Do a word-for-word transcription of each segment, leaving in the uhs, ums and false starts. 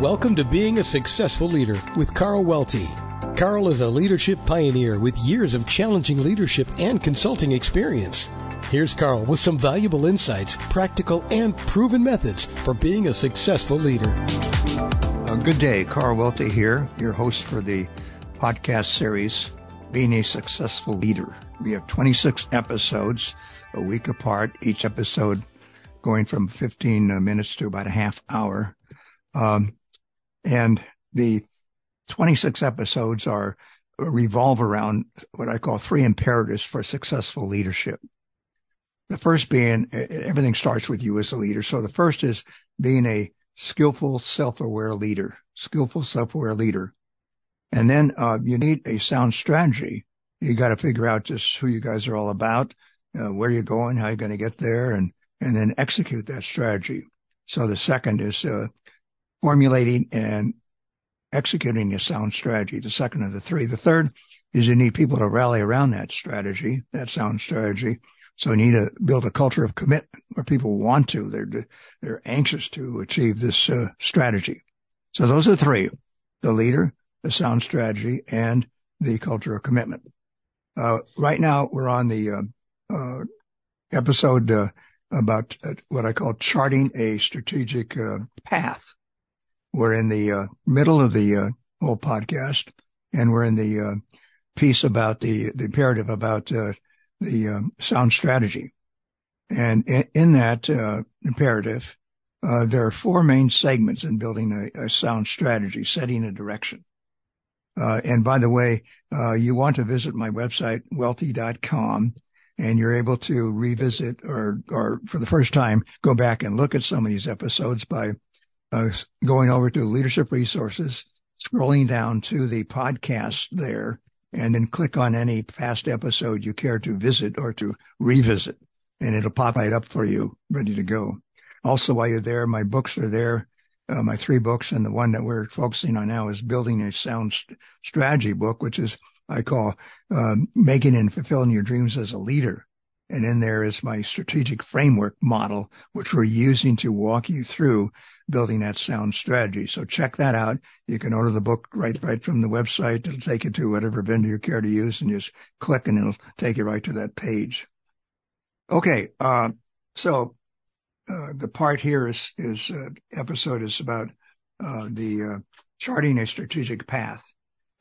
Welcome to Being a Successful Leader with Carl Welty. Carl is a leadership pioneer with years of challenging leadership and consulting experience. Here's Carl with some valuable insights, practical and proven methods for being a successful leader. Uh, good day, Carl Welty here, your host for the podcast series, Being a Successful Leader. We have twenty-six episodes, a week apart, each episode going from fifteen minutes to about a half hour. Um, and the twenty-six episodes are revolve around what I call three imperatives for successful leadership. The first being everything starts with you as a leader. So the first is being a skillful, self-aware leader, skillful, self-aware leader. And then, uh, you need a sound strategy. You got to figure out just who you guys are all about, uh, where you're going, how you're going to get there, and, and then execute that strategy. So the second is, uh, formulating and executing a sound strategy, the second of the three. The third is you need people to rally around that strategy, that sound strategy. So you need to build a culture of commitment where people want to, they're they're anxious to achieve this uh, strategy. So those are three, the leader, the sound strategy, and the culture of commitment. Uh, right now, we're on the uh, uh, episode uh, about uh, what I call charting a strategic uh, path. We're in the uh, middle of the uh, whole podcast, and we're in the uh, piece about the, the imperative about uh, the um, sound strategy. And in, in that uh, imperative, uh, there are four main segments in building a, a sound strategy, setting a direction. Uh, and by the way, uh, you want to visit my website, wealthy dot com, and you're able to revisit or, or for the first time, go back and look at some of these episodes by Uh, going over to Leadership Resources, scrolling down to the podcast there, and then click on any past episode you care to visit or to revisit, and it'll pop right up for you, ready to go. Also, while you're there, my books are there, uh, my three books, and the one that we're focusing on now is Building a Sound St- Strategy book, which is I call um, Making and Fulfilling Your Dreams as a Leader. And in there is my strategic framework model, which we're using to walk you through building that sound strategy. So check that out. You can order the book right, right from the website. It'll take you to whatever vendor you care to use and just click and it'll take you right to that page. Okay. Uh, so, uh, the part here is, is, uh, episode is about, uh, the, uh, charting a strategic path.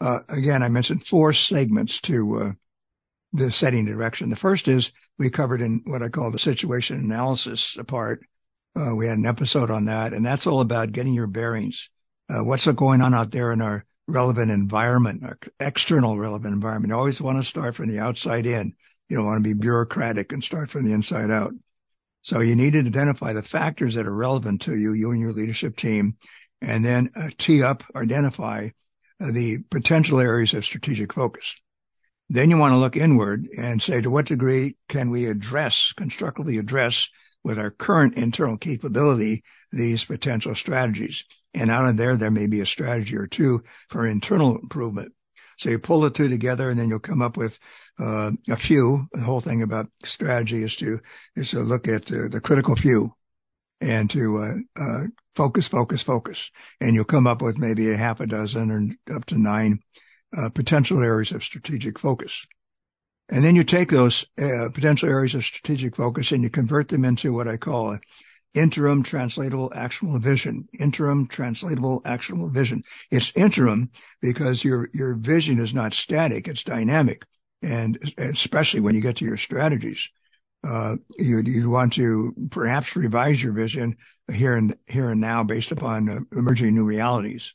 Uh, again, I mentioned four segments to, uh, the setting direction. The first is we covered in what I call the situation analysis part. Uh, we had an episode on that, and that's all about getting your bearings. Uh, what's going on out there in our relevant environment, our external relevant environment? You always want to start from the outside in. You don't want to be bureaucratic and start from the inside out. So you need to identify the factors that are relevant to you, you and your leadership team, and then uh, tee up, identify uh, the potential areas of strategic focus. Then you want to look inward and say, to what degree can we address, constructively address with our current internal capability, these potential strategies? And out of there, there may be a strategy or two for internal improvement. So you pull the two together and then you'll come up with uh, a few. The whole thing about strategy is to, is to look at uh, the critical few and to uh, uh, focus, focus, focus. And you'll come up with maybe a half a dozen or up to nine Uh, potential areas of strategic focus. And then you take those uh, potential areas of strategic focus and you convert them into what I call an interim translatable actionable vision. Interim translatable actionable vision. It's interim because your your vision is not static, it's dynamic. And especially when you get to your strategies, uh, you'd, you'd want to perhaps revise your vision here and here and now based upon uh, emerging new realities.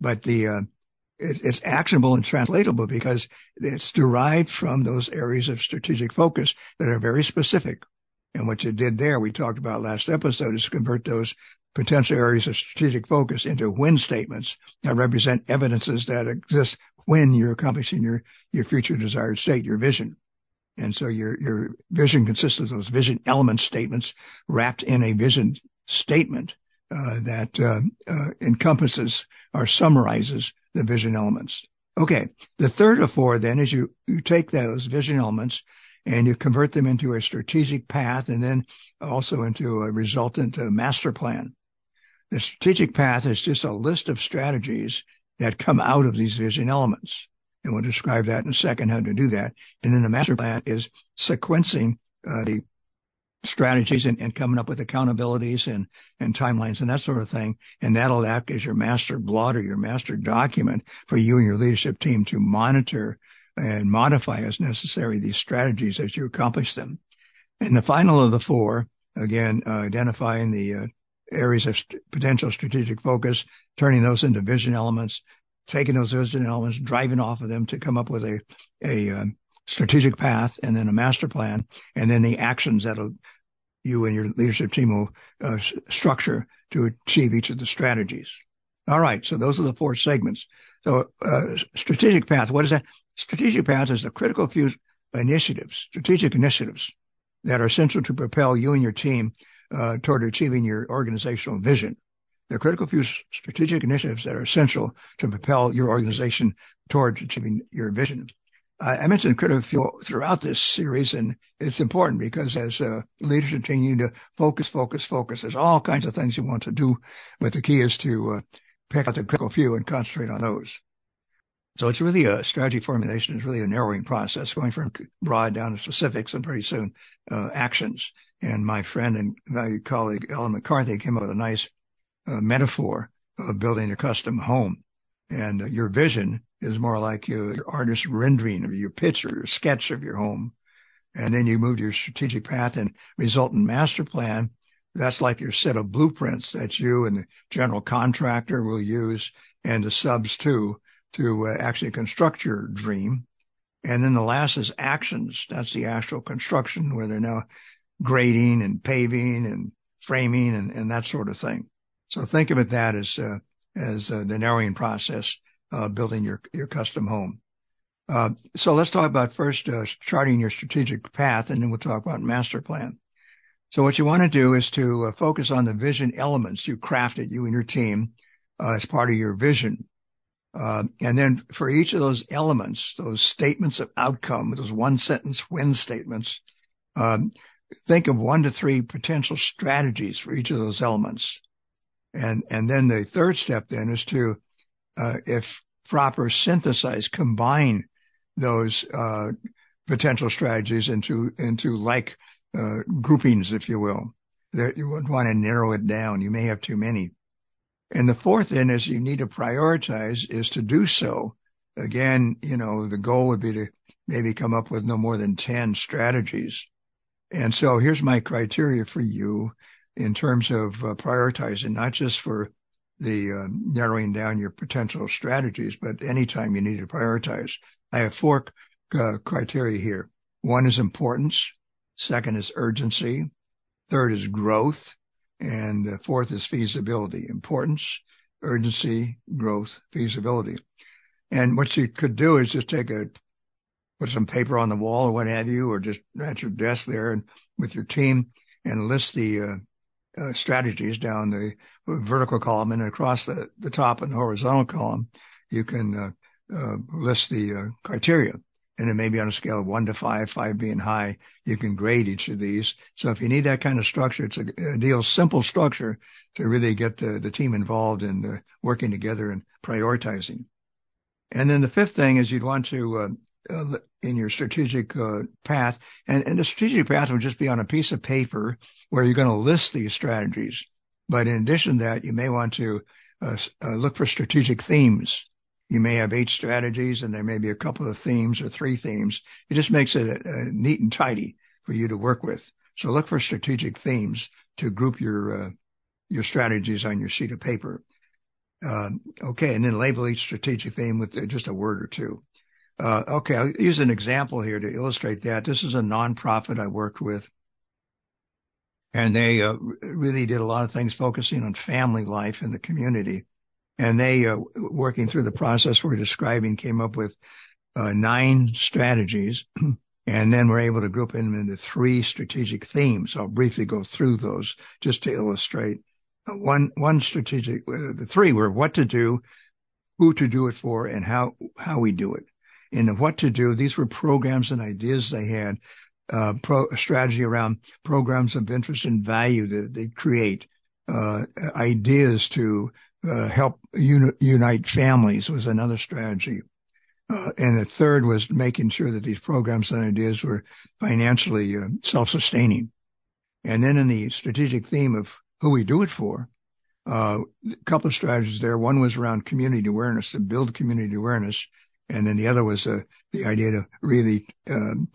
But the uh, it's actionable and translatable because it's derived from those areas of strategic focus that are very specific. And what you did there, we talked about last episode, is convert those potential areas of strategic focus into when statements that represent evidences that exist when you're accomplishing your, your future desired state, your vision. And so your, your vision consists of those vision element statements wrapped in a vision statement uh, that uh, uh, encompasses or summarizes the vision elements. Okay. The third of four then is you, you take those vision elements and you convert them into a strategic path and then also into a resultant uh, master plan. The strategic path is just a list of strategies that come out of these vision elements. And we'll describe that in a second, how to do that. And then the master plan is sequencing uh, the strategies and, and coming up with accountabilities and, and timelines and that sort of thing. And that'll act as your master blot or your master document for you and your leadership team to monitor and modify as necessary these strategies as you accomplish them. And the final of the four, again, uh, identifying the uh, areas of st- potential strategic focus, turning those into vision elements, taking those vision elements, driving off of them to come up with a, a um, strategic path and then a master plan, and then the actions that you and your leadership team will uh, s- structure to achieve each of the strategies. All right, so those are the four segments. So uh, strategic path, what is that? Strategic path is the critical few initiatives, strategic initiatives that are essential to propel you and your team uh, toward achieving your organizational vision. The critical few strategic initiatives that are essential to propel your organization toward achieving your vision. Uh, I mentioned critical few throughout this series, and it's important because as a leadership team, you need to focus, focus, focus. There's all kinds of things you want to do, but the key is to uh, pick out the critical few and concentrate on those. So it's really a strategy formulation is really a narrowing process, going from broad down to specifics and pretty soon uh, actions. And my friend and valued colleague, Ellen McCarthy, came up with a nice uh, metaphor of building a custom home. And uh, your vision is more like your, your artist rendering of your pitch or your sketch of your home. And then you move to your strategic path and resultant master plan. That's like your set of blueprints that you and the general contractor will use and the subs too, to uh, actually construct your dream. And then the last is actions. That's the actual construction where they're now grading and paving and framing and, and that sort of thing. So think of it that as uh, as uh, the narrowing process, uh, building your, your custom home. Uh, so let's talk about first uh, charting your strategic path, and then we'll talk about master plan. So what you want to do is to uh, focus on the vision elements you crafted, you and your team, uh, as part of your vision. Uh, and then for each of those elements, those statements of outcome, those one sentence when statements, um, think of one to three potential strategies for each of those elements. And, and then the third step then is to, uh, if proper, synthesize, combine those, uh, potential strategies into, into like, uh, groupings, if you will, that you would want to narrow it down. You may have too many. And the fourth then is you need to prioritize is to do so. Again, you know, the goal would be to maybe come up with no more than ten strategies. And so here's my criteria for you in terms of uh, prioritizing, not just for the uh, narrowing down your potential strategies, but anytime you need to prioritize. I have four uh, criteria here. One is importance. Second is urgency. Third is growth. And the fourth is feasibility, importance, urgency, growth, feasibility. And what you could do is just take a, put some paper on the wall or what have you, or just at your desk there and with your team and list the uh, uh, strategies down the vertical column and across the, the top and the horizontal column. You can uh, uh, list the uh, criteria. And it may be on a scale of one to five, five being high. You can grade each of these. So if you need that kind of structure, it's a, a deal, simple structure to really get the, the team involved in uh, working together and prioritizing. And then the fifth thing is you'd want to, uh, uh in your strategic uh, path, and, and the strategic path will just be on a piece of paper where you're going to list these strategies. But in addition to that, you may want to uh, uh, look for strategic themes. You may have eight strategies and there may be a couple of themes or three themes. It just makes it a, a neat and tidy for you to work with. So look for strategic themes to group your, uh, your strategies on your sheet of paper. Um, okay. And then label each strategic theme with just a word or two. Uh, okay. I'll use an example here to illustrate that. This is a nonprofit I worked with, and they uh, really did a lot of things focusing on family life in the community. And they, uh, working through the process we're describing, came up with uh, nine strategies, and then we're able to group them into three strategic themes. I'll briefly go through those just to illustrate. Uh, one, one strategic, uh, the three were what to do, who to do it for, and how, how we do it. In the what to do, these were programs and ideas they had, uh, pro, strategy around programs of interest and value that they create. uh, ideas to uh, help uni- unite families was another strategy. Uh, and the third was making sure that these programs and ideas were financially uh, self-sustaining. And then in the strategic theme of who we do it for, uh, a couple of strategies there. One was around community awareness, to build community awareness. And then the other was uh, the idea of really um,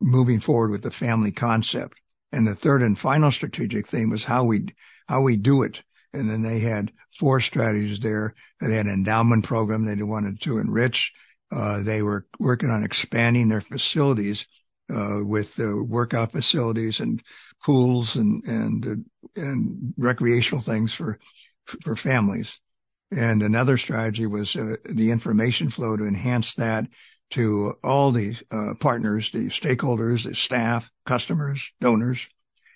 moving forward with the family concept. And the third and final strategic theme was how we how we do it. And then they had four strategies there. They had an endowment program they wanted to enrich. Uh, they were working on expanding their facilities uh, with uh, workout facilities and pools and and uh, and recreational things for for families. And another strategy was uh, the information flow to enhance that to all the uh, partners, the stakeholders, the staff, customers, donors.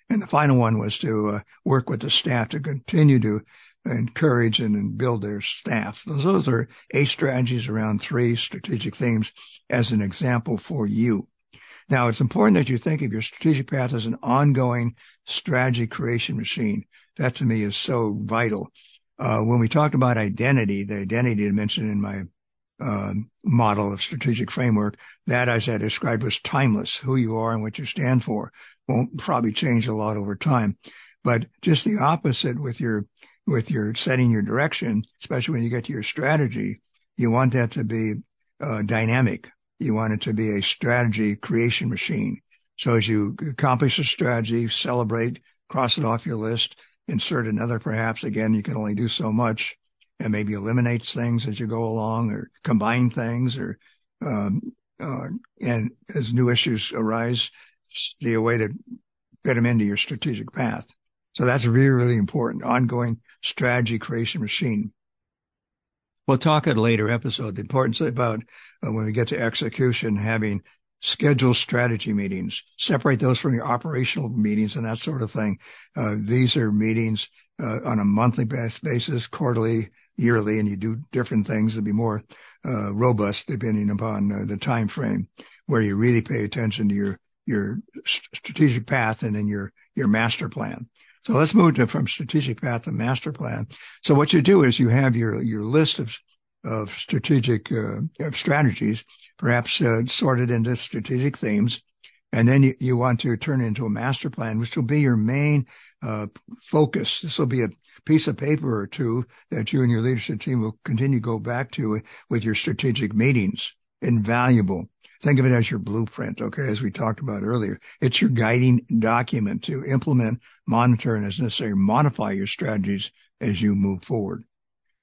And the final one was to uh, work with the staff to continue to encourage and, and build their staff. Those, those are eight strategies around three strategic themes as an example for you. Now, it's important that you think of your strategic path as an ongoing strategy creation machine. That to me is so vital. Uh, when we talked about identity, the identity dimension in my uh, model of strategic framework, that, as I described, was timeless, who you are and what you stand for. Won't probably change a lot over time. But just the opposite with your, with your setting your direction, especially when you get to your strategy, you want that to be uh, dynamic. You want it to be a strategy creation machine. So as you accomplish a strategy, celebrate, cross it off your list, insert another, perhaps. Again, you can only do so much, and maybe eliminate things as you go along, or combine things, or um, uh, and as new issues arise, see a way to fit them into your strategic path. So that's really, really important. Ongoing strategy creation machine. We'll talk at a later episode the importance about uh, when we get to execution, having schedule strategy meetings. Separate those from your operational meetings and that sort of thing. Uh, these are meetings uh, on a monthly basis, quarterly, yearly, and you do different things to be more uh, robust depending upon uh, the time frame, where you really pay attention to your your strategic path and then your your master plan. So let's move to, from strategic path to master plan. So what you do is you have your your list of of strategic uh, of strategies, perhaps uh, sorted into strategic themes. And then you, you want to turn it into a master plan, which will be your main uh, focus. This will be a piece of paper or two that you and your leadership team will continue to go back to with your strategic meetings. Invaluable. Think of it as your blueprint, okay, as we talked about earlier. It's your guiding document to implement, monitor, and as necessary, modify your strategies as you move forward.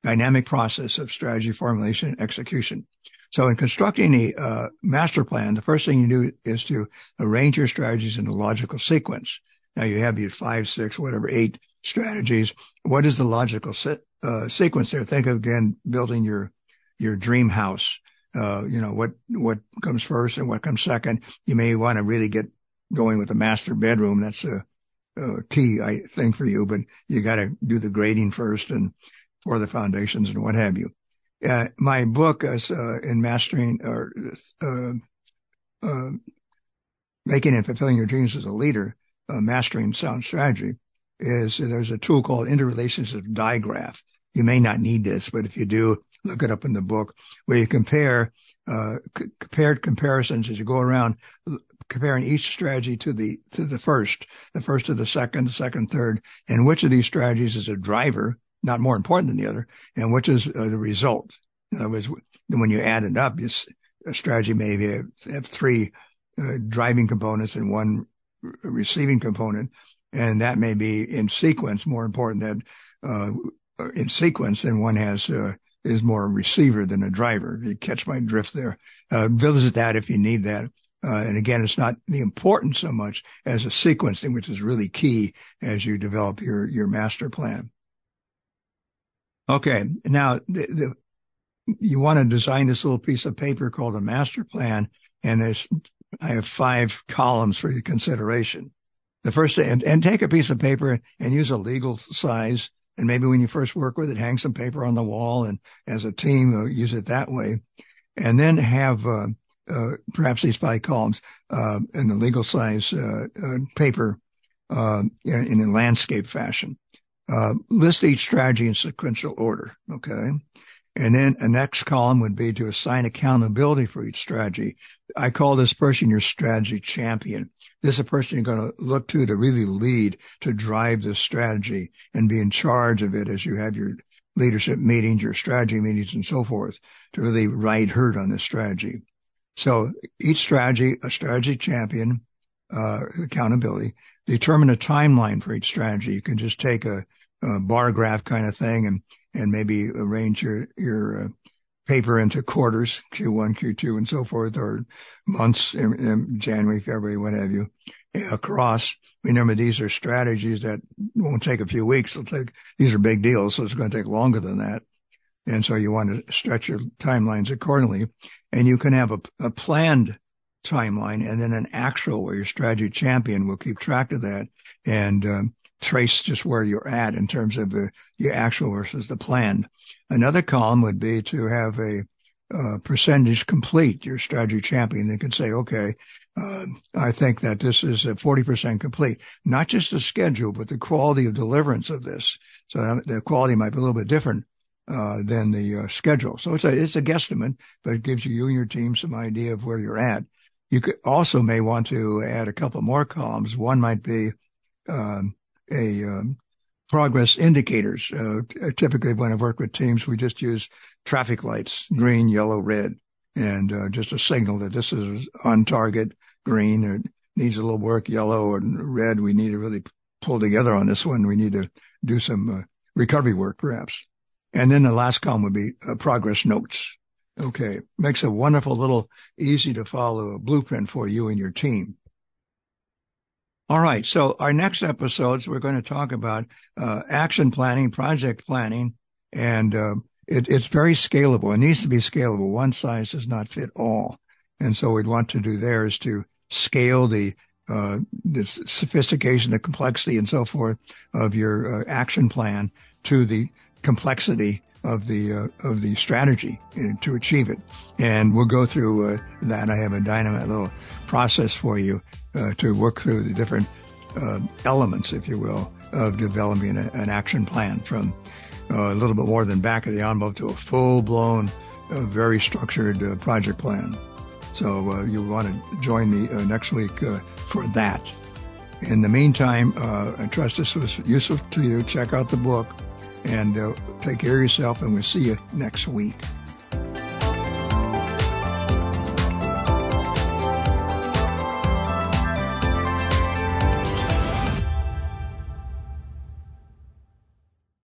Dynamic process of strategy formulation and execution. So in constructing a uh, master plan, the first thing you do is to arrange your strategies in a logical sequence. Now you have your five, six, whatever, eight strategies. What is the logical se- uh, sequence there? Think of, again, building your, your dream house. Uh, you know, what, what comes first and what comes second. You may want to really get going with the master bedroom. That's a, a key, I think, for you, but you got to do the grading first and pour the foundations and what have you. Uh, my book is, uh, in mastering or, uh, uh, making and fulfilling your dreams as a leader, uh, mastering sound strategy is uh, there's a tool called interrelationship digraph. You may not need this, but if you do, look it up in the book, where you compare, uh, c- compared comparisons as you go around l- comparing each strategy to the, to the first, the first to the second, second, third, and which of these strategies is a driver, not more important than the other, and which is uh, the result. In other words, when you add it up, you, a strategy may have, have three uh, driving components and one r- receiving component, and that may be in sequence more important that uh, in sequence than one has uh, is more a receiver than a driver. You catch my drift there. Uh, visit that if you need that. Uh, and again, it's not the importance so much as a sequencing, which is really key as you develop your your master plan. Okay, now the, the, you want to design this little piece of paper called a master plan, and there's I have five columns for your consideration. The first thing, and, and take a piece of paper and use a legal size, and maybe when you first work with it, hang some paper on the wall, and as a team, uh, use it that way. And then have uh, uh, perhaps these five columns uh, in a legal size uh, uh, paper uh, in a landscape fashion. Uh, list each strategy in sequential order, okay? And then a next column would be to assign accountability for each strategy. I call this person your strategy champion. This is a person you're going to look to to really lead, to drive this strategy and be in charge of it as you have your leadership meetings, your strategy meetings, and so forth, to really ride herd on this strategy. So each strategy, a strategy champion, uh, accountability, determine a timeline for each strategy. You can just take a, a bar graph kind of thing and and maybe arrange your, your uh, paper into quarters, Q one, Q two, and so forth, or months, in, in January, February, what have you, across. Remember, these are strategies that won't take a few weeks. It'll take, these are big deals, so it's going to take longer than that. And so you want to stretch your timelines accordingly. And you can have a, a planned timeline and then an actual where your strategy champion will keep track of that and um, trace just where you're at in terms of the, the actual versus the planned. Another column would be to have a uh, percentage complete, your strategy champion. They could say, okay, uh, I think that this is a forty percent complete, not just the schedule, but the quality of deliverance of this. So the quality might be a little bit different uh, than the uh, schedule. So it's a, it's a guesstimate, but it gives you, you and your team some idea of where you're at. You could also may want to add a couple more columns. One might be, um, a, um, progress indicators. Uh, typically when I work with teams, we just use traffic lights, green, yellow, red, and, uh, just a signal that this is on target, green, or needs a little work, yellow, and red. We need to really pull together on this one. We need to do some uh, recovery work, perhaps. And then the last column would be uh, progress notes. Okay. Makes a wonderful little easy to follow blueprint for you and your team. All right. So our next episodes, we're going to talk about uh, action planning, project planning, and uh, it, it's very scalable. It needs to be scalable. One size does not fit all. And so what we'd want to do there is to scale the, uh, the sophistication, the complexity, and so forth of your uh, action plan to the complexity of the uh, of the strategy to achieve it. And we'll go through uh, that. I have a dynamite little process for you uh, to work through the different uh, elements, if you will, of developing a, an action plan from uh, a little bit more than back of the envelope to a full-blown, uh, very structured uh, project plan. So uh, you'll want to join me uh, next week uh, for that. In the meantime, uh, I trust this was useful to you. Check out the book. And uh, take care of yourself, and we'll see you next week.